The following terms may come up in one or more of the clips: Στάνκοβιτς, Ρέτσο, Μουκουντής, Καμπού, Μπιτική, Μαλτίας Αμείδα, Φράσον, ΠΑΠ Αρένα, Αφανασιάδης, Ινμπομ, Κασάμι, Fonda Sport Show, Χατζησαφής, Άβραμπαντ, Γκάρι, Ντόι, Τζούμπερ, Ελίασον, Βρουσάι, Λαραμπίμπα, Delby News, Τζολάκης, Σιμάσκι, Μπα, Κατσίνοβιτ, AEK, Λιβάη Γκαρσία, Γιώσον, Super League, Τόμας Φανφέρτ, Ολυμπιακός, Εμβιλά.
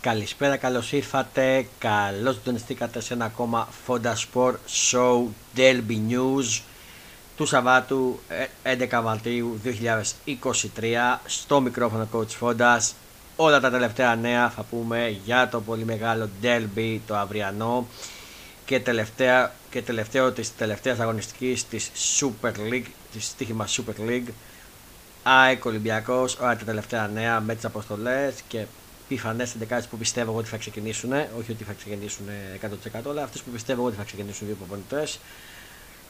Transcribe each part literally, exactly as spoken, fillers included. Καλησπέρα, καλώς ήρθατε, καλώς συντονιστήκατε σε ένα ακόμα Fonda Sport Show Delby News του Σαββάτου έντεκα Μαρτίου δύο χιλιάδες είκοσι τρία. Στο μικρόφωνο Coach Fonda, όλα τα τελευταία νέα θα πούμε για το πολύ μεγάλο Delby το αυριανό και τελευταία, και τελευταίο της τελευταίας αγωνιστικής της Super League, της στοίχημα Super League, ΑΕΚ Ολυμπιακός, όλα τα τελευταία νέα με τις αποστολές και πιθανές εντεκάδες που πιστεύω ότι θα ξεκινήσουν, όχι ότι θα ξεκινήσουν εκατό τοις εκατό, αλλά αυτές που πιστεύω ότι θα ξεκινήσουν δύο προπονητές.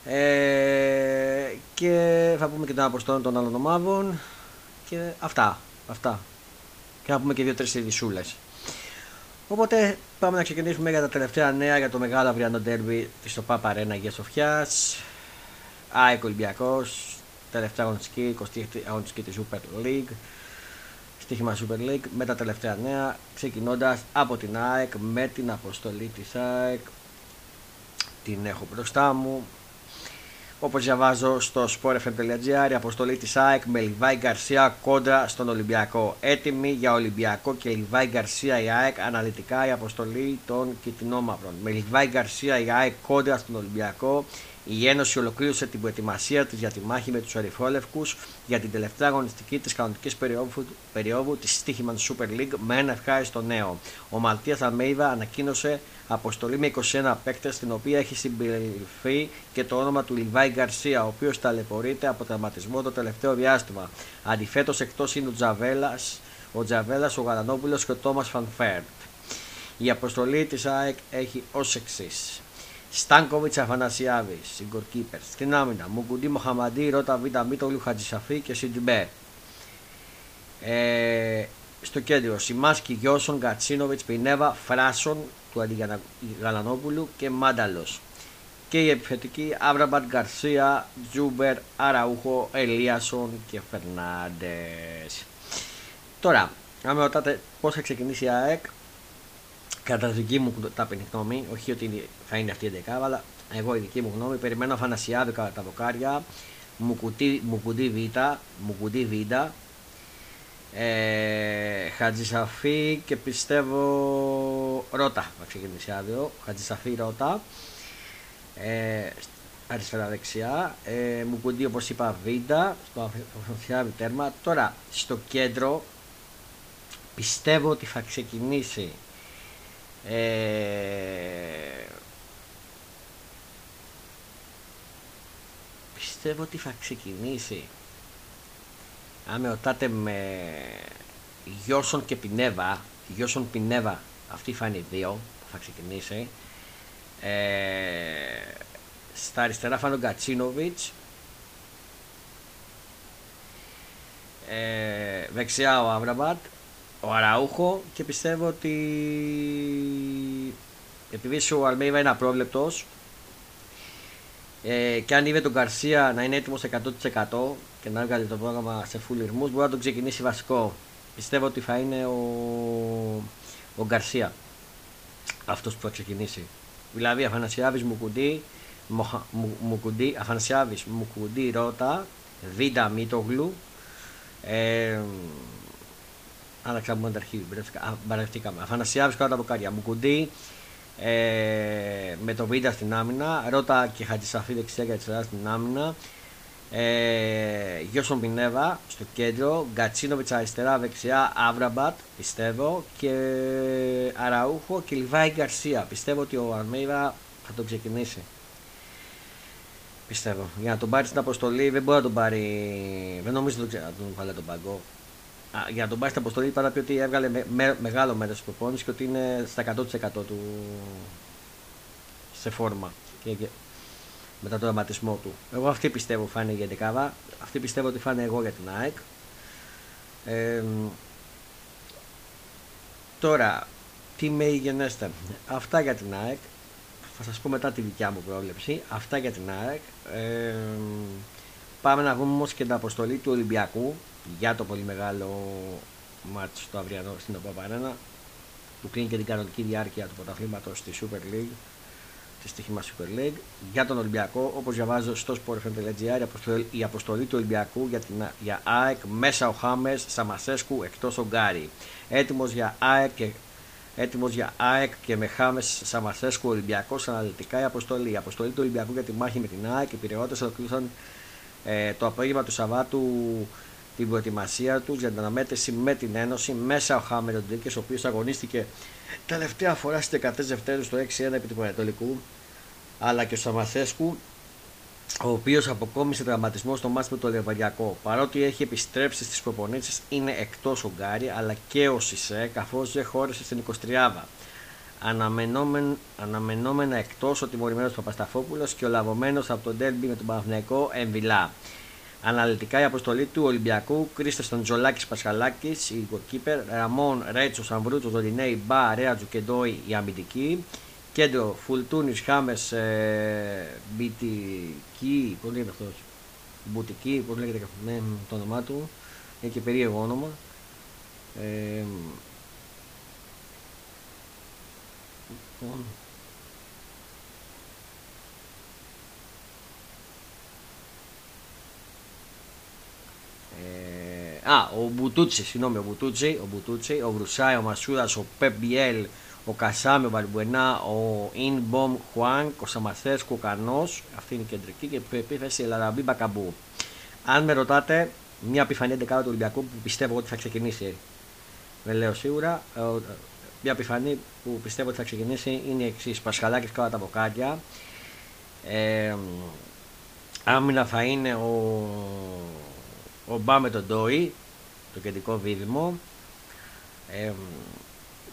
Ε, και θα πούμε και των αποστολών των άλλων ομάδων και αυτά, αυτά. Και θα πούμε και δύο-τρεις ειδισούλες. Οπότε πάμε να ξεκινήσουμε για τα τελευταία νέα για το μεγάλο αυριανό derby στο ΠΑΠ Αρένα Αγίας Σοφιάς. ΑΕΚ Ολυμπιακός, τελευταία αγωνιστική, εικοστή έκτη αγωνιστική της Super League, στοίχημα Super League, με τα τελευταία νέα, ξεκινώντας από την ΑΕΚ, με την αποστολή της ΑΕΚ, την έχω μπροστά μου. Όπως διαβάζω στο sportfm.gr, η αποστολή της ΑΕΚ με Λιβάη Γκαρσία κόντρα στον Ολυμπιακό. Έτοιμη για Ολυμπιακό και Λιβάη Γκαρσία η ΑΕΚ, αναλυτικά η αποστολή των Κιτρινόμαυρων. Με Λιβάη Γκαρσία η ΑΕΚ κόντρα στον Ολυμπιακό, η Ένωση ολοκλήρωσε την προετοιμασία της για τη μάχη με τους Ερυθρόλευκους για την τελευταία αγωνιστική της κανονικής περιόδου, περιόδου της στοίχημαν Super League με ένα ευχάριστο νέο. Ο Μαλτίας Αμείδα ανακοίνωσε αποστολή με είκοσι ένα παίκτες, στην οποία έχει συμπεριληφθεί και το όνομα του Λιβάη Γκαρσία, ο οποίος ταλαιπωρείται από τραυματισμό το τελευταίο διάστημα. Αντιθέτως, εκτός είναι ο Τζαβέλας, ο, Τζαβέλας, ο Γαλανόπουλος και ο Τόμας Φανφέρτ. Η αποστολή της ΑΕΚ έχει ως εξής. Στάνκοβιτς Αφανασιάδη, goalkeeper. Στην άμυνα, Μουκουντή, Μοχαμαντί, Ρότα, Βήτα Μίτ, Χατζησαφή και Μπα. Ε, στο κέντρο, Σιμάσκι, Γιώσον, Κατσίνοβιτ, Πεινέβα, Φράσον του Γαλανόπουλου και Μάνταλος. Και η επιθετική, Άβραμπαντ, Γκαρσία, Τζούμπερ, Αραούχο, Ελίασον και Φερνάντες. Τώρα, αν με ρωτάτε πώς θα ξεκινήσει η ΑΕΚ, κατά τη δική μου ταπεινή γνώμη, όχι ότι θα είναι αυτή η δεκάδα, αλλά εγώ η δική μου γνώμη, περιμένω Αφανασιάδη κατά τα βοκάρια, Μουκουντή Βήτα, Μουκουντή Βήτα, ε, Χατζησαφή και πιστεύω Ρότα θα ξεκινήσει άδειο, Χατζησαφή Ρότα, ε, αριστερά δεξιά, ε, Μουκουντή όπως είπα Βήτα, στο Αφανασιάδη τέρμα. Τώρα στο κέντρο πιστεύω ότι θα ξεκινήσει Ε... πιστεύω ότι θα ξεκινήσει, αν με ρωτάτε, με Γιώσον και Πεινέβα. Γιώσον Πεινέβα, αυτοί θα είναι οι δύο που θα ξεκινήσει. ε... Στα αριστερά θα είναι ο Κατσίνοβιτς, ε... δεξιά ο Άβραμπαντ, ο Αραούχο, και πιστεύω ότι επειδή ο Αλμέιβα είναι απρόβλεπτος ε, και αν είδε τον Γκαρσία να είναι έτοιμος εκατό τοις εκατό και να έβγαλε το πρόγραμμα σε full ρυθμούς, μπορεί να τον ξεκινήσει βασικό. Πιστεύω ότι θα είναι ο, ο Γκαρσία αυτός που θα ξεκινήσει. Δηλαδή Αφανασιάβης, Μουκουντή, Μοχα... Μου... Μουκουντή, Αφανασιάβης, Μουκουντή, Ρότα, Βήτα Μίτογλου, ε, άλλαξα από την αρχή, μπερδευτήκαμε. Αφανασιάδης κάτω από κάρια, Μουκουντή ε, με το Βήτα στην άμυνα, Ρότα και Χατζησαφή δεξιά και αριστερά στην άμυνα, ε, Γιώσον Πεινέβα στο κέντρο, Γκατσίνοβιτς αριστερά δεξιά, Άβραμπατ πιστεύω, και Αραούχο και Λιβάη Γκαρσία. Πιστεύω ότι ο Αλμέιβα θα τον ξεκινήσει. Πιστεύω. Για να τον πάρει στην αποστολή δεν μπορεί να τον πάρει, δεν νομίζω να τον βάλει τον παγκό. Για να τον πάρει στην αποστολή, είπα να πει ότι έβγαλε με, με, μεγάλο μέρος της προπόνησης και ότι είναι στα εκατό τοις εκατό του σε φόρμα και, και, μετά τον τραυματισμό του. Εγώ αυτή πιστεύω θα είναι για την δεκάδα, αυτή πιστεύω ότι θα είναι εγώ για την ΑΕΚ. Ε, τώρα, τι με γενέστε, αυτά για την ΑΕΚ, θα σας πω μετά τη δικιά μου πρόβλεψη, αυτά για την ΑΕΚ. Ε, πάμε να δούμε όμως και την αποστολή του Ολυμπιακού για το πολύ μεγάλο μάτσο το αυριανό στην ΠΑΠ Αρένα που κλείνει και την κανονική διάρκεια του πρωταθλήματος στη Super League τη στοίχημα Super League για τον Ολυμπιακό, όπως διαβάζω στο sport f m τελεία g r, η αποστολή του Ολυμπιακού για, την, για ΑΕΚ, μέσα ο Χάμες Σαμασέσκου, εκτός ο Γκάρι. Έτοιμος για ΑΕΚ και Έτοιμος για ΑΕΚ και με Χάμες Σαμασέσκου Ολυμπιακός, αναλυτικά η αποστολή. Η αποστολή του Ολυμπιακού για τη μάχη με την ΑΕΚ, οι πειραιώτες ολοκλήρωσαν ε, το απόγευμα του Σαββάτου την προετοιμασία τους για την αναμέτρηση με την Ένωση. Μέσα ο Χάμερ Ροντρίγκες, ο οποίος αγωνίστηκε τελευταία φορά στις δεκατέσσερις Δευτέρου το έξι ένα επί του Πανετολικού, αλλά και ο Σαμασέσκου, ο οποίος αποκόμισε τραυματισμό στο μάτι με το Λεβαδιακό. Παρότι έχει επιστρέψει στις προπονήσεις, είναι εκτός ο Γκάρι αλλά και ο Σισε, καθώς δεν χώρισε στην εικοστή τριάδα. Αναμενόμενα, αναμενόμενα εκτός ο τιμωρημένος Παπασταφόπουλος και ο λαβωμένος από τον Delby με τον Παναθηναϊκό Εμβιλά. Αναλυτικά η αποστολή του Ολυμπιακού: Κρίστος τον Τζολάκης Πασχαλάκης, η γκολκίπερ, Ραμόν Ρέτσο, Σαμβρούτσο, Δολινέη, Μπα, Ρέατζου και Ντόι η αμυντική. Κέντρο Φουλτούνης, Χάμες, ε, Μπιτική, πώς λέγεται αυτός, Μπουτική, πώς λέγεται ναι, το όνομά του, είναι και περίεργο όνομα. Ε, λοιπόν. ε, α, ο Μπουτούτσι, συγγνώμη, ο Μπουτούτσι, ο Μπουτούτσι, ο Βρουσάι, ο Μασούρας, ο Πέμπιελ, ο Κασάμι, ο Βαλμπουενά, ο Ινμπομ Χουάνκ, ο Σαμαθέσκου, ο Κανός, αυτή είναι η κεντρική, και επίθεση Λαραμπίμπα Καμπού. Αν με ρωτάτε, μια πιθανή εντεκάδα του Ολυμπιακού που πιστεύω ότι θα ξεκινήσει, δεν λέω σίγουρα, μια πιθανή που πιστεύω ότι θα ξεκινήσει είναι η εξής: Πασχαλάκης κατά τα μποκάκια. Ε, άμυνα θα είναι ο, ο Μπα με τον Ντόι, το κεντρικό δίδυμο. Ε,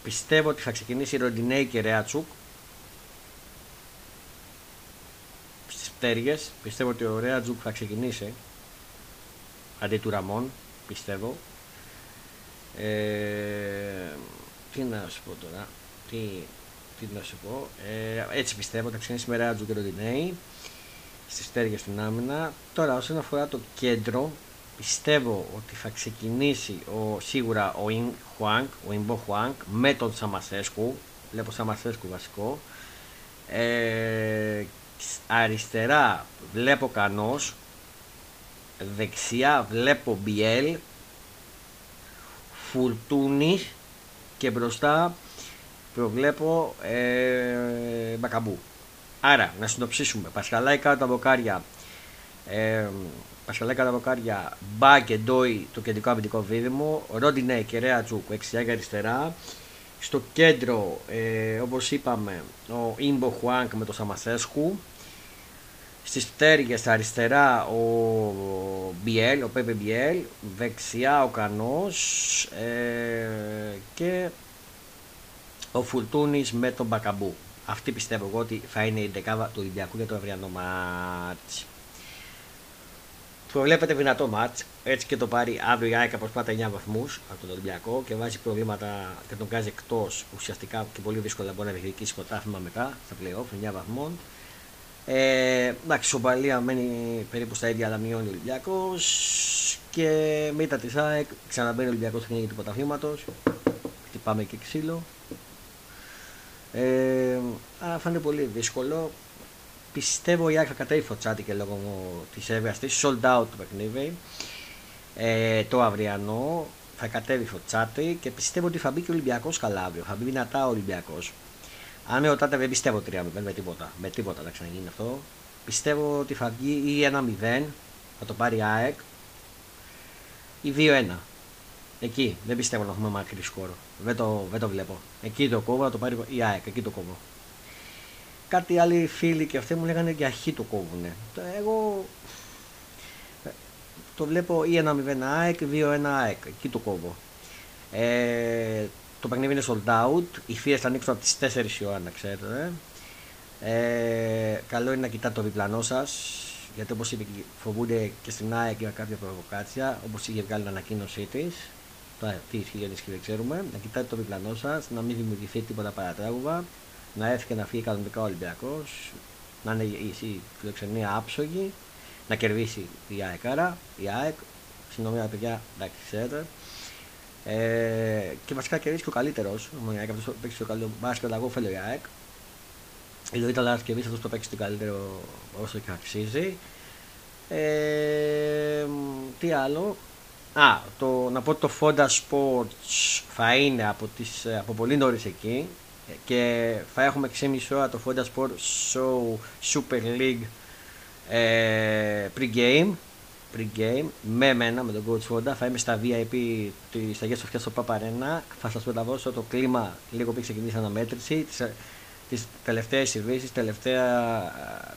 Πιστεύω ότι θα ξεκινήσει η Ροντινέη και Ρέατσουκ στις πτέρυγες. Πιστεύω ότι ο Ρέατσουκ θα ξεκινήσει αντί του Ραμόν. Πιστεύω. Ε, τι να σου πω τώρα. Τι, τι να σου πω. Ε, έτσι πιστεύω ότι θα ξεκινήσει με Ρέατσουκ και Ροντινέη στις πτέρυγες στην άμυνα. Τώρα, όσον αφορά το κέντρο, πιστεύω ότι θα ξεκινήσει ο, σίγουρα ο Ιν Χουάνκ, ο Ινμπο Χουάνκ με τον Σαμασέσκου, βλέπω Σαμασέσκου βασικό. Ε, αριστερά βλέπω Κανός, δεξιά βλέπω Μπιέλ, Φουρτούνη και μπροστά προβλέπω ε, Μπακαμπού. Άρα να συνοψίσουμε: Πασχαλάκη κάτω τα μποκάρια, ε, Πασχαλάκη κατά βοκάρια, Μπα και Ντόι το κεντρικό αμυντικό δίδυμο, Ρόντινε και Ρέατσουκ δεξιά και αριστερά. Στο κέντρο, ε, όπως είπαμε, ο Ίμπο Χουάνκ με το Σαμασέσκου. Στις πτέρυγες στα αριστερά ο Μπιέλ, ο Πέπε Μπιέλ, δεξιά ο Κανός ε, και ο Φουρτούνης με τον Μπακαμπού. Αυτή πιστεύω εγώ ότι θα είναι η δεκάδα του Ολυμπιακού για το αυριανό μάτς. Προβλέπεται δυνατό μάτς, έτσι και το πάρει αύριο η ΑΕΚ, αποσπάται εννέα βαθμούς από τον Ολυμπιακό και βάζει προβλήματα και τον βγάζει εκτός ουσιαστικά και πολύ δύσκολα μπορεί να διεκδικήσει πρωτάθλημα μετά στα playoff, εννέα βαθμών. Ε, εντάξει, σοπαλία μένει περίπου στα ίδια, αλλά μειώνει ο Ολυμπιακός και μετά της ΑΕΚ ξαναμπαίνει ο Ολυμπιακός στην κυνήγη του πρωταθλήματος. Χτυπάμε και ξύλο. Ε, αλλά θα είναι πολύ δύσκολο. Πιστεύω η ΑΕΚ θα κατέβει φωτσάτη και λόγω της έβρας της, sold out το παιχνίδι, ε, το αυριανό, θα κατέβει φωτσάτη και πιστεύω ότι θα μπει και ο Ολυμπιακός καλά αύριο, θα μπει δυνατά ο Ολυμπιακός. Αν με ρωτάτε, δεν πιστεύω τρία μηδέν με τίποτα, με τίποτα θα ξαναγίνει αυτό. Πιστεύω ότι θα βγει ή ένα μηδέν, θα το πάρει η ΑΕΚ, ή δύο ένα. Εκεί δεν πιστεύω να έχουμε μακρύ σκόρο, δεν το, δεν το βλέπω. Εκεί το κόβω, θα το πάρει η ΑΕΚ, εκεί το κόβω. Κάτι άλλοι φίλοι και αυτοί μου λέγανε για χ το κόβουνε. Εγώ το βλέπω ή ένα μηδέν ΑΕΚ, δύο ένα ΑΕΚ, εκεί το κόβω. Ε, το παιχνίδι είναι sold out, οι φύλες θα ανοίξουν από τις τέσσερις η ώρα να ξέρετε. Ε, καλό είναι να κοιτάτε το διπλανό σας, γιατί όπως είπε φοβούνται και στην ΑΕΚ για κάποια προβοκάτσια, όπως είχε βγάλει την ανακοίνωσή της, τι ισχύει δεν ισχύει δεν ξέρουμε, να κοιτάτε το διπλανό σας, να μην δημιουργηθεί τίποτα παρατράγουδα. Να έρθει και να φύγει κανονικά ο Ολυμπιακός, να είναι η φιλοξενία άψογη, να κερδίσει η ΑΕΚ. Άρα, η ΑΕΚ, συγγνώμη παιδιά, εντάξει, ξέρετε. Ε, και βασικά κερδίσει και ο καλύτερος. Η ΑΕΚ, αυτό παίξει το καλό μπάσκετ, αλλά εγώ φέλω η ΑΕΚ. η Λωρίδα Λασκεβής αυτός το παίξει το καλύτερο όσο και αξίζει. Ε, τι άλλο. Α, το, να πω ότι το Fonda Sports θα είναι από, τις, από πολύ νωρίς εκεί και θα έχουμε έξι και μισή ώρα το Fonda Sport Show Super League ε, pre-game, pre-game με εμένα, με τον Coach Fonda. Θα είμαι στα βι άι πι της Αγίας Σοφιάς στο ΠΑΠ Αρένα. Θα σας μεταβώσω το κλίμα λίγο πριν ξεκινήσει η αναμέτρηση, τις, τις τελευταίες ειδήσεις, τελευταία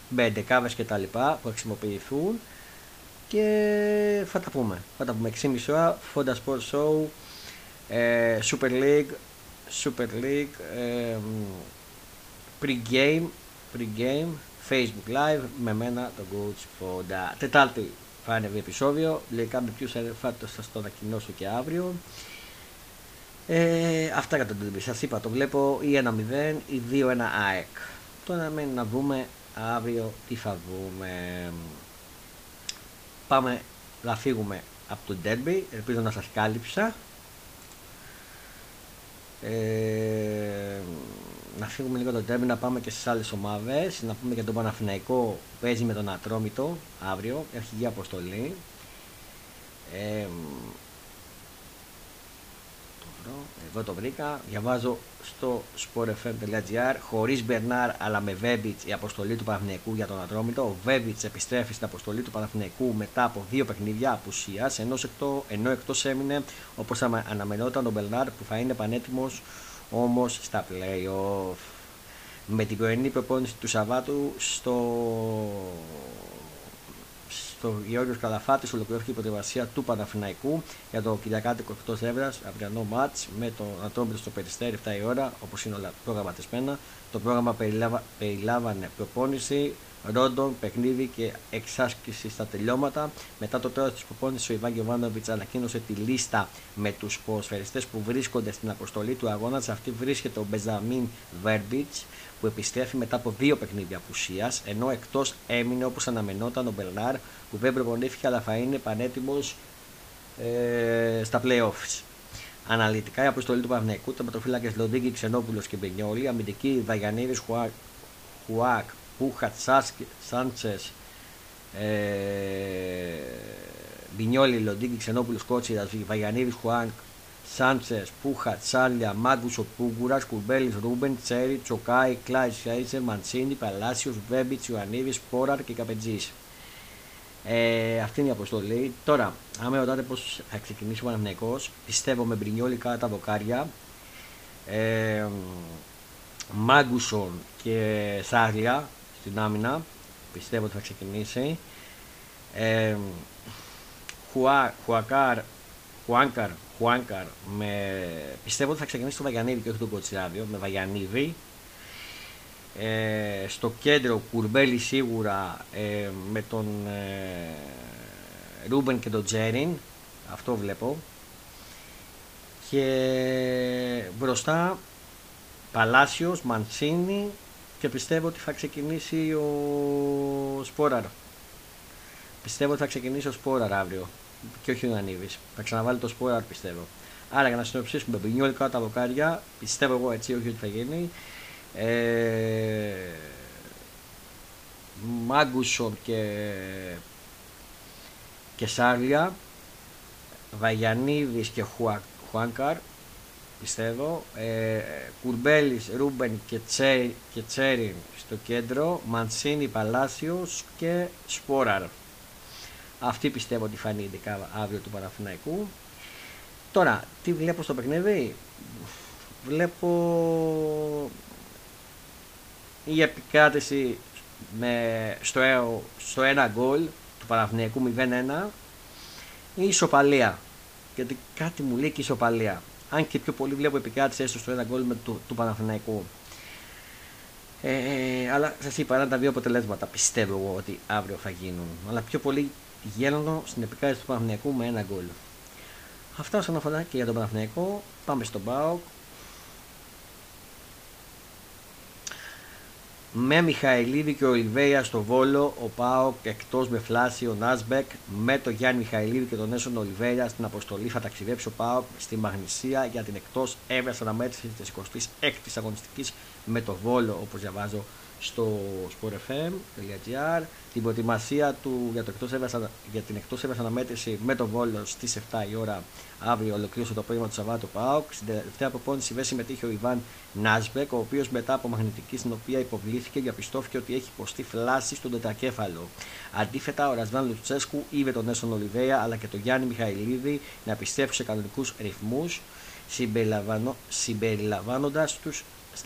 μπεντεκάβες κτλ. Που χρησιμοποιηθούν. Και θα τα πούμε, θα τα πούμε έξι και μισή ώρα, Fonda Sports Show, ε, Super League, Super League, ε, pre-game, pre-game, Facebook Live, με μένα τον Coach Fonda. Τετάρτη θα ανέβει επεισόδιο, λογικά με ποιους θα το ανακοινώσω και αύριο. Ε, αυτά για τον Delby, σας είπα, το βλέπω ή ένα μηδέν ή δύο ένα ΑΕΚ. Τώρα μένει να δούμε αύριο τι θα δούμε. Πάμε να φύγουμε από το Derby, ελπίζω να σας κάλυψα. Ε, να φύγουμε λίγο το Derby, να πάμε και στις άλλες ομάδες, να πούμε και τον Παναθηναϊκό παίζει με τον Ατρόμητο αύριο, αρχηγή αποστολή. Ε, εδώ το βρήκα, διαβάζω στο sportfm.gr, χωρίς Μπερνάρ αλλά με Βέμπιτς η αποστολή του Παναθηναϊκού για τον Ατρόμητο. Ο Βέμπιτς επιστρέφει στην αποστολή του Παναθηναϊκού μετά από δύο παιχνίδια απουσίας, ενώ εκτός έμεινε όπως αναμενόταν ο Μπερνάρ που θα είναι πανέτοιμος όμως στα play-off. Με την πρωινή προπόνηση του Σαββάτου στο... στο Γεώργιος Καλαφάτης ολοκληρώθηκε η προετοιμασία του Παναθηναϊκού για το Κυριακάτικο εκτός έδρας αυριανό μάτς με τον Ατρόμητο στο Περιστέρι επτά η ώρα, όπως είναι όλα προγραμματισμένα. Το πρόγραμμα περιλάβα, περιλάμβανε προπόνηση, ρόντων, παιχνίδι και εξάσκηση στα τελειώματα. Μετά το τέλος της προπόνησης, ο Ιβάν Γιοβάνοβιτς ανακοίνωσε τη λίστα με τους ποδοσφαιριστές που βρίσκονται στην αποστολή του αγώνα. Σε αυτή βρίσκεται ο Μπεζαμίν Βέρμπιτς, που επιστρέφει μετά από δύο παιχνίδια απουσίας, ενώ εκτός έμεινε όπως αναμενόταν ο Μπερνάρ, που δεν προπονήθηκε αλλά θα είναι πανέτοιμος ε, στα play-offs. Αναλυτικά η αποστολή του Παναθηναϊκού, τερματοφύλακες Λοντίγκη, Ξενόπουλος και Μπενιόλη, αμυντική Βαγιανίδης, Χουάκ, Χουάκ Πούχατ, Σάντσες, ε, Μπενιόλη, Λοντίγκη, Ξενόπουλος, Κότσιρας, Βαγιανίδης, Χουάκ, Σάντσες, Πούχα, Τσάλια, Μάγκουσο, Πούγκουρας, Κουρμπέλης, Ρούμπεν, Τσέρι, Τσοκάι, Κλάι, Σιάιτσερ, Μαντσίνη, Παλάσιος, Βέμπιτς, Ιωαννίδης, Πόραρ και Καπετζής. Ε, αυτή είναι η αποστολή. Τώρα, αν με ρωτάτε πώς θα ξεκινήσει ο Παναθηναϊκός, πιστεύω με Μπρινιόλη κάτω τα δοκάρια, ε, Μάγκουσον και Σάρλια στην άμυνα, πιστεύω ότι θα ξεκινήσει. Ε, Χουά, Χουακάρ, Χουάνκαρ, Χουάνκαρ, με... πιστεύω ότι θα ξεκινήσει το Βαγιανίδη και όχι τον Κοτσιράδιο, με Βαγιανίδη. Ε, στο κέντρο Κουρμπέλη σίγουρα, ε, με τον ε, Ρούμπεν και τον Τζέριν, αυτό βλέπω. Και μπροστά Παλάσιος, Μαντσίνη και πιστεύω ότι θα ξεκινήσει ο Σπόραρ. Πιστεύω ότι θα ξεκινήσει ο Σπόραρ αύριο. Και όχι ο Ιωαννίδης. Θα ξαναβάλει το Σπόραρ πιστεύω. Άρα για να συνοψίσουμε, Μπινιόλ κάτω τα δοκάρια, πιστεύω εγώ έτσι, όχι ότι θα γίνει. Ε, Μάγκουσον και, και Σάρλια, Βαγιανίδης και Χουα, Χουάνκαρ πιστεύω, ε, Κουρμπέλης, Ρούμπεν και, Τσέ, και Τσέριν στο κέντρο, Μαντσίνη, Παλάσιος και Σπόραρ. Αυτή πιστεύω ότι φανεί ειδικά αύριο του Παναθηναϊκού. Τώρα, τι βλέπω στο παιχνίδι, βλέπω η επικράτηση με, στο, στο ένα γκολ του Παναθηναϊκού μηδέν ένα ή ισοπαλία, γιατί κάτι μου λέει και ισοπαλία, αν και πιο πολύ βλέπω επικράτηση έστω στο ένα γκολ του, του Παναθηναϊκού. Ε, αλλά σας είπα, ένα τα δύο αποτελέσματα πιστεύω εγώ ότι αύριο θα γίνουν, αλλά πιο πολύ γέλνω στην επικράτηση του Παναθηναϊκού με ένα γκολ. Αυτά όσον αφορά και για τον Παναθηναϊκό. Πάμε στον ΠΑΟΚ με Μιχαηλίδη και Ολιβέια στο Βόλο. Ο ΠΑΟΚ εκτός με Φλάσιο Νάσμπεκ, με το Γιάννη Μιχαηλίδη και τον Έσον Ολιβέια στην αποστολή. Θα ταξιδέψει ο ΠΑΟΚ στη Μαγνησία για την εκτός έδρας αναμέτρηση της εικοστής έκτης αγωνιστικής με το Βόλο, όπως διαβάζω στο σπορ εφ εμ τελεία τζι άρ, την προετοιμασία του για, το εκτός έδρας, για την εκτός έδρας αναμέτρηση με τον Βόλο στις επτά η ώρα αύριο ολοκλήρωσε το απόγευμα του Σαββάτου ΠΑΟΚ. Στην τελευταία προπόνηση δεν συμμετείχε ο Ιβάν Νάσμπεκ, ο οποίος μετά από μαγνητική στην οποία υποβλήθηκε διαπιστώθηκε ότι έχει υποστεί φλάση στον τετρακέφαλο. Αντίθετα, ο Ρασβάν Λουτσέσκου είδε τον Έσον Ολιβέα αλλά και τον Γιάννη Μιχαηλίδη να επιστρέψουν σε κανονικούς ρυθμούς, συμπεριλαμβάνοντας τους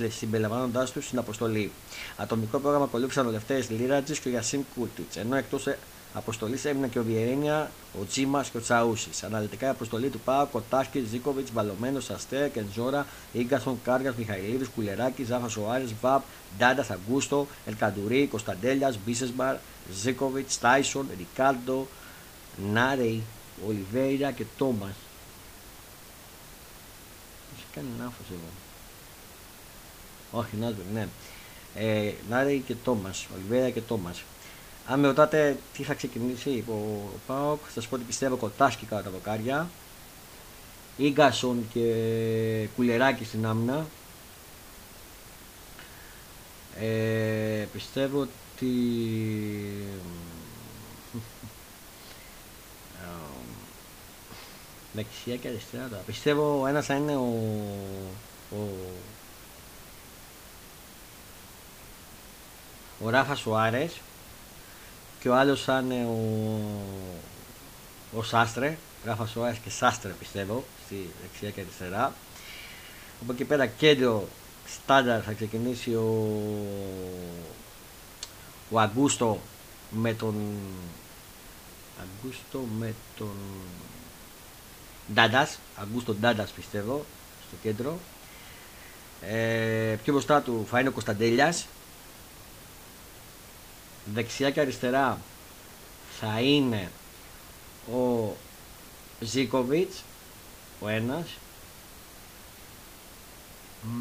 συμπεριλαμβάνοντάς τους στην αποστολή. Ατομικό πρόγραμμα ακολούθησαν ο Λευτέρης Λίρατζης και ο Γιασίμ Κούρτιτς, ενώ εκτός αποστολής έμειναν και ο Βιερίνια, ο Τζίμας και ο Τσαούσης. Αναλυτικά η αποστολή του ΠΑΟΚ: Κοτάσκι, Ζίκοβιτς, Μπαλωμένος, Αστέρα, Κεντζόρα, Ίγκασον, Κάργας, Μιχαηλίδης, Κουλεράκη, Ζάφα Σοάρης, Βαπ, Ντάντας, Αγκούστο, Ελκαντουρί, Κωνσταντέλιας, Μπίσεσμπαρ, Ζίκοβιτς, Τάισον, Ρικάρντο, Νάρεϊ, Ολιβέιρα και Τόμας. Έχει κάνει λάθος εδώ. Όχι, Νάσμπερ, ναι. Ε, Νάρη και Τόμας, Ολιβέρα και Τόμας. Αν με ρωτάτε τι θα ξεκινήσει ο, ο ΠΑΟΚ, θα σας πω ότι πιστεύω Κοτάσκι κάτω τα δοκάρια, Ίγκασον και Κουλεράκη στην άμυνα. Ε, πιστεύω ότι... δεξιά και αριστερά τώρα. Πιστεύω ο ένας θα είναι ο... ο... ο Ράφα Σουάρες και ο άλλος θα είναι ο, ο Σάστρε. Ράφα Σουάρες και Σάστρε πιστεύω στη δεξιά και αριστερά. Από εκεί πέρα κέντρο στάνταρ θα ξεκινήσει ο, ο Αγκούστο με τον Αγκούστο με τον Ντάντας, Αγκούστο Ντάντας πιστεύω στο κέντρο. Ε, πιο μπροστά του θα είναι ο Κωνσταντέλιας. Δεξιά και αριστερά θα είναι ο Ζίκοβιτς, ο ένας,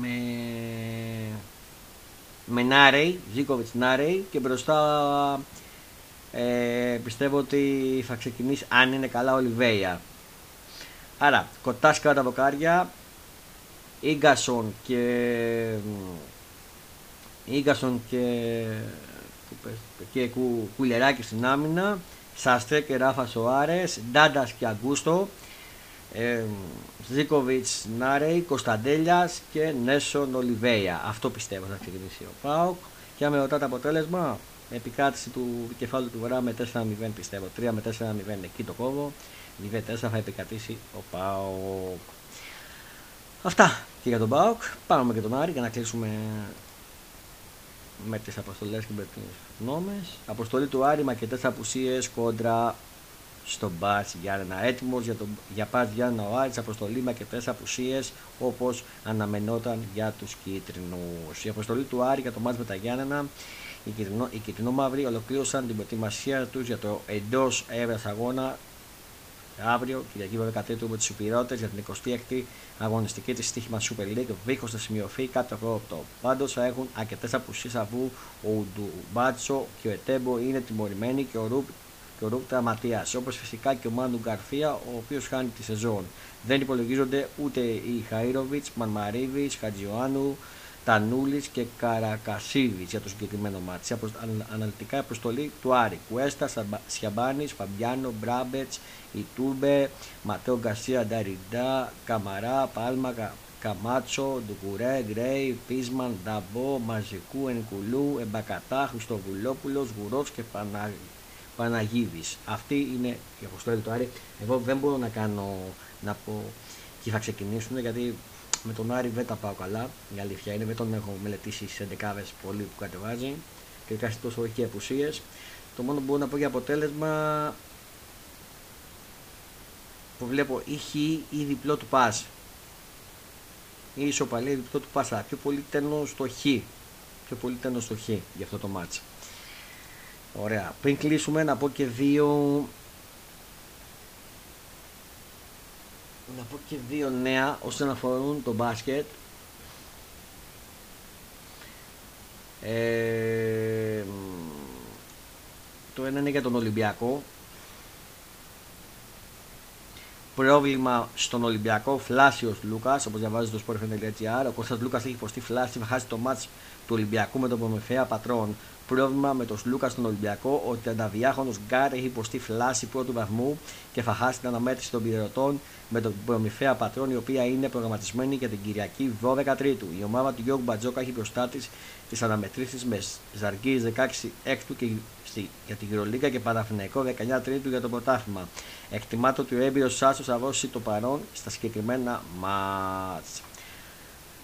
με, με Νάρεϊ, Ζίκοβιτς Νάρεϊ και μπροστά ε, πιστεύω ότι θα ξεκινήσει, αν είναι καλά, ο Λιβέια. Άρα, Κοτάσκα τα βοκάρια, Ίγκασον και... Ίγκασον και... και κου, Κουλεράκη στην άμυνα, Σαστρέ και Ράφα Σοάρες, Ντάντας και Αγκούστο, ε, Ζίκοβιτς Νάρεϊ, Κωνσταντέλιας και Νέσον Ολιβέια. Αυτό πιστεύω θα ξεκινήσει ο ΠΑΟΚ. Και αν με ρωτάτε αποτέλεσμα, επικράτηση του κεφάλου του Βορρά με τέσσερα μηδέν πιστεύω, τρία με τέσσερα μηδέν εκεί το κόβω, μηδέν τέσσερα θα επικρατήσει ο ΠΑΟΚ. Αυτά και για τον ΠΑΟΚ. Πάμε και τον Άρη για να κλείσουμε με τις αποστολές και με τις νόμες. Αποστολή του Άρη: μακετές απουσίες κόντρα στον Μπας Γιάννενα. Έτοιμος για, για Μπας Γιάννενα ο Άρης. Αποστολή: μακετές απουσίες όπως αναμενόταν για τους κίτρινους. Η αποστολή του Άρη για το μάτς με τα Γιάννενα: οι, κιτρινο, οι κιτρινόμαυροι ολοκλήρωσαν την προετοιμασία τους για το εντός έδρας αγώνα αύριο, Κυριακή δεκατρία του, με τους υπηρώτες για την εικοστή έκτη αγωνιστική της στοίχημα Super League, δίχως να σημειωθεί κάτι απρόοπτο. Πάντως θα έχουν αρκετές απουσίες, αφού ο Ντουμπάτσο και ο Ετέμπο είναι τιμωρημένοι και ο Ρούπ, και ο Ρούπ τραυματίας, όπως φυσικά και ο Μάντου Γκαρσία, ο οποίος χάνει τη σεζόν. Δεν υπολογίζονται ούτε οι Χαΐροβιτς, Μανμαρίδης, Χατζιωάννου, Τανούλης και Καρακασίδης για το συγκεκριμένο μάτι. Αναλυτικά αποστολή του Άρη: Κουέστα, Σιαμπάνης, Φαμπιάνο, Μπράμπετς, Ιτούμπε, Ματέο Γκαρσία, Νταριντά, Καμαρά, Πάλμα, Καμάτσο, Ντουκουρέ, Γκρέι, Πίσμαν, Νταμπό, Μαζικού, Ενικουλού, Εμπακατά, Χριστοβουλόπουλος, Γουρός και Πανα... Παναγίδης. Αυτή είναι η αποστολή του Άρη. Εγώ δεν μπορώ να κάνω να πω και θα ξεκινήσουν, γιατί με τον Άρη δεν τα πάω καλά, η αλήθεια είναι, δεν τον έχω μελετήσει στις εντεκάδες πολύ που κατεβάζει και κάσει τόσο έχει απουσίες. Το μόνο που μπορώ να πω για αποτέλεσμα που βλέπω, είχε ή διπλό του πας ή ισοπαλία ή διπλό του πας, αλλά πιο πολύ τένω στο χ, πιο πολύ τένω στο χ για αυτό το μάτς. Ωραία, πριν κλείσουμε να πω και δύο Να πω και δύο νέα όσον αφορούν το μπάσκετ. Ε, το ένα είναι για τον Ολυμπιακό. πρόβλημα στον Ολυμπιακό, φλάσιος Λούκας, όπως διαβάζει το sportfm.gr. Ο Κώστας Λούκας έχει υποστεί φλάση και χάσει το μάτς του Ολυμπιακού με τον Προμηθέα Πατρών. Πρόβλημα με τον Λούκα στον Ολυμπιακό. Ο τριανταβιάχρονος Γκάρι έχει υποστεί φλάση πρώτου βαθμού και θα χάσει την αναμέτρηση των πυρεωτών με τον Προμηθέα Πατρών, η οποία είναι προγραμματισμένη για την Κυριακή δώδεκα Τρίτου. Η ομάδα του Γιώργου Μπατζόκα έχει μπροστά της τις αναμετρήσεις με Ζαργκίρι δεκαέξι Έκτου και για την Euroliga και Παναθηναϊκό δεκαεννιά Τρίτου για το πρωτάθλημα. Εκτιμάται ότι ο έμπειρος Σάσος θα δώσει το παρόν στα συγκεκριμένα μάτς.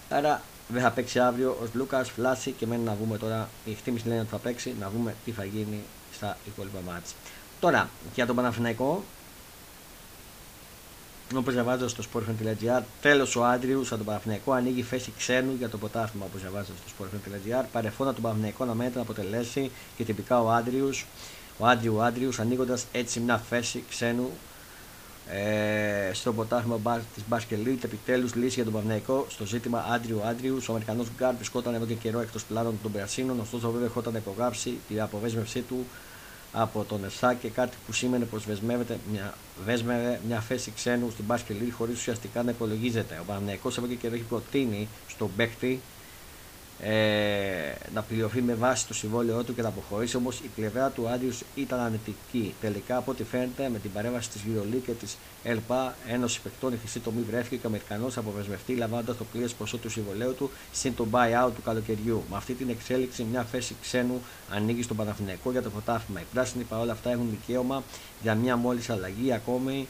Άρα δεν θα παίξει αύριο ο Λούκας, φλάση και μένει να δούμε τώρα. Η εκτίμηση λένε ότι θα παίξει, να δούμε τι θα γίνει στα υπόλοιπα μάτς. Τώρα για τον Παναθηναϊκό, όπως διαβάζω στο sportfm.gr, τέλος ο Άντριου σαν τον Παναθηναϊκό ανοίγει θέση ξένου για το πρωτάθλημα. Όπως διαβάζω στο sportfm.gr, παρεφώνα τον Παναθηναϊκό να μένει να αποτελέσει και τυπικά ο Άντριου, ο Άντριου Άντριου, ανοίγοντας έτσι μια θέση ξένου Ε, στο ποτάθλημα της Basket League. Επιτέλους λύση για τον Παναθηναϊκό στο ζήτημα Άντριου Άντριου. Ο Αμερικανός Γκάρ βρισκόταν εδώ και καιρό εκτός πλάνων των Πρασίνων, ωστόσο βέβαια έχονταν υπογράψει την αποβέσμευσή του από τον ΕΣΑΚ, και κάτι που σήμαινε πως δεσμεύεται μια, δεσμεύε μια θέση ξένου στην Basket League χωρίς ουσιαστικά να υπολογίζεται. Ο Παναθηναϊκός εδώ και καιρό έχει προτείνει στον παίκτη Ε, να πληρωθεί με βάση το συμβόλαιό του και να αποχωρήσει, όμως η πλευρά του Άντριου ήταν ανετική. Τελικά, από ό,τι φαίνεται, με την παρέμβαση της Euroleague και της ΕΛΠΑ, Ένωση Παικτών, η χρυσή τομή βρέθηκε και ο Αμερικανός αποβεσμευτεί, λαμβάνοντας το πλήρες ποσό του συμβολαίου του συν το buy-out του καλοκαιριού. Με αυτή την εξέλιξη, μια θέση ξένου ανοίγει στον Παναθηναϊκό για το πρωτάθλημα. Οι πράσινοι παρόλα αυτά έχουν δικαίωμα για μια μόλις αλλαγή ακόμη.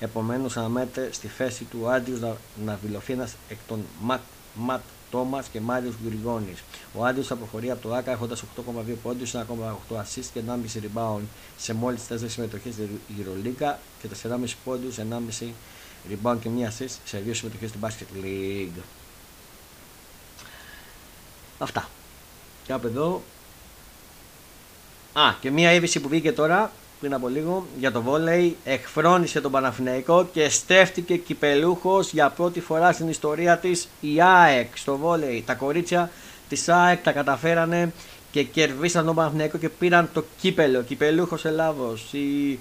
Επομένως, αναμένεται στη θέση του Άντριου να, να δηλωθεί ένας εκ των ματ, ματ Τόμας και Μάριος Γκουριγόνης. Ο Άντριος αποχωρεί από το ΆΚΑ έχοντας οκτώ κόμμα δύο πόντους, ένα κόμμα οκτώ ασίστ και ενάμιση rebound σε μόλις τέσσερις συμμετοχές στην EuroLeague και τεσσεράμιση πόντους, ενάμιση rebound και ένα ασίστ σε δύο συμμετοχές στην Basket League. Αυτά. Κάπου εδώ. Α, και μία είδηση που βγήκε τώρα πριν από λίγο για το βόλεϊ. Εκφρόνησε τον Παναθηναϊκό και στέφτηκε κυπελούχος για πρώτη φορά στην ιστορία της η ΑΕΚ στο βόλεϊ. Τα κορίτσια της ΑΕΚ τα καταφέρανε και κερδίσαν τον Παναθηναϊκό και πήραν το κύπελο. Κυπελούχος Ελλάδος η,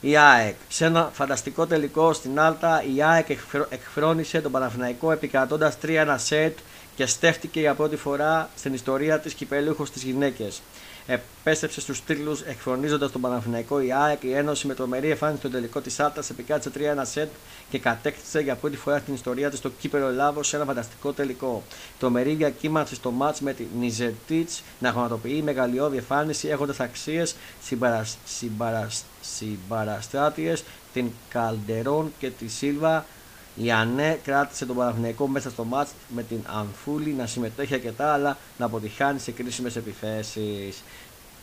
η ΑΕΚ. Σε ένα φανταστικό τελικό στην Άλτα, η ΑΕΚ εκφρόνησε τον Παναθηναϊκό επικρατώντας τρία ένα σετ και στέφτηκε για πρώτη φορά στην ιστορία της κυπελούχος στις γυναίκες. Επέστρεψε στους τίτλους εκφρονίζοντας τον Παναθηναϊκό η ΑΕΚ. Η Ένωση με τρομερή εμφάνιση στο τελικό της Άλτας επικράτησε τρία ένα σετ και κατέκτησε για πρώτη φορά στην ιστορία της το κύπελλο Ελλάδος σε ένα φανταστικό τελικό. Τρομερή διακύμανση στο μάτς με την Νιζερτίτς να γονατοποιεί μεγαλειώδη εμφάνιση έχοντας αξίες συμπαρασ... συμπαρασ... συμπαραστράτειες την Καλντερόν και τη Σίλβα. Η ΑΝΕ κράτησε τον Παναθηναϊκό μέσα στο μάτς με την Αμφούλη να συμμετέχει αρκετά αλλά να αποτυχάνει σε κρίσιμες επιθέσεις.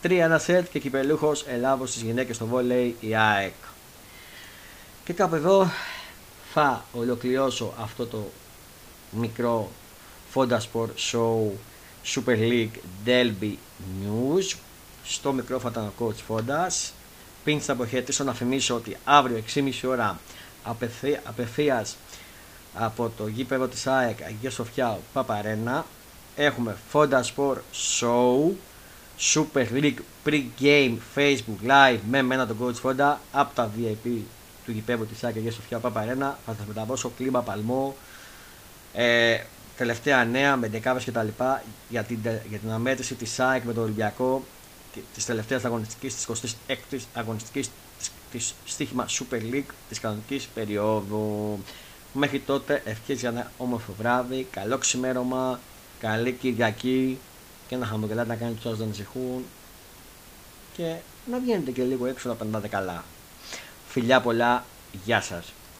τρία ένα σετ και κυπελούχος Ελλάδος στις γυναίκες στο βόλεϊ η ΑΕΚ. Και κάπου εδώ θα ολοκληρώσω αυτό το μικρό Fonda Sport Show Super League Delby News. Στο μικρόφωνο ήταν ο coach Fondas. Πριν σας αποχαιρετήσω να θυμίσω ότι αύριο έξι και μισή ώρα απευθείας από το γήπεδο της ΑΕΚ Αγία Σοφιά, ο ΠΑΠ Αρένα, έχουμε Fonda Sport Show Super League Pre-Game Facebook Live με μένα τον coach Fonda από τα βι άι πι του γήπεδου της ΑΕΚ Αγία Σοφιά, ο ΠΑΠ Αρένα. Θα σας μεταβώσω κλίμα Παλμό, ε, τελευταία νέα με δεκάβες κτλ για την, για την αμέτρηση της ΑΕΚ με τον Ολυμπιακό της τελευταίας αγωνιστικής, της εικοστής έκτης αγωνιστικής της στοίχημα Super League της κανονικής περίοδου. Μέχρι τότε ευχές για ένα όμορφο βράδυ, καλό ξημέρωμα, καλή Κυριακή και να χαμογελάτε, να κάνετε τους να ανησυχούν και να βγαίνετε και λίγο έξω να περνάτε καλά. Φιλιά πολλά, γεια σας.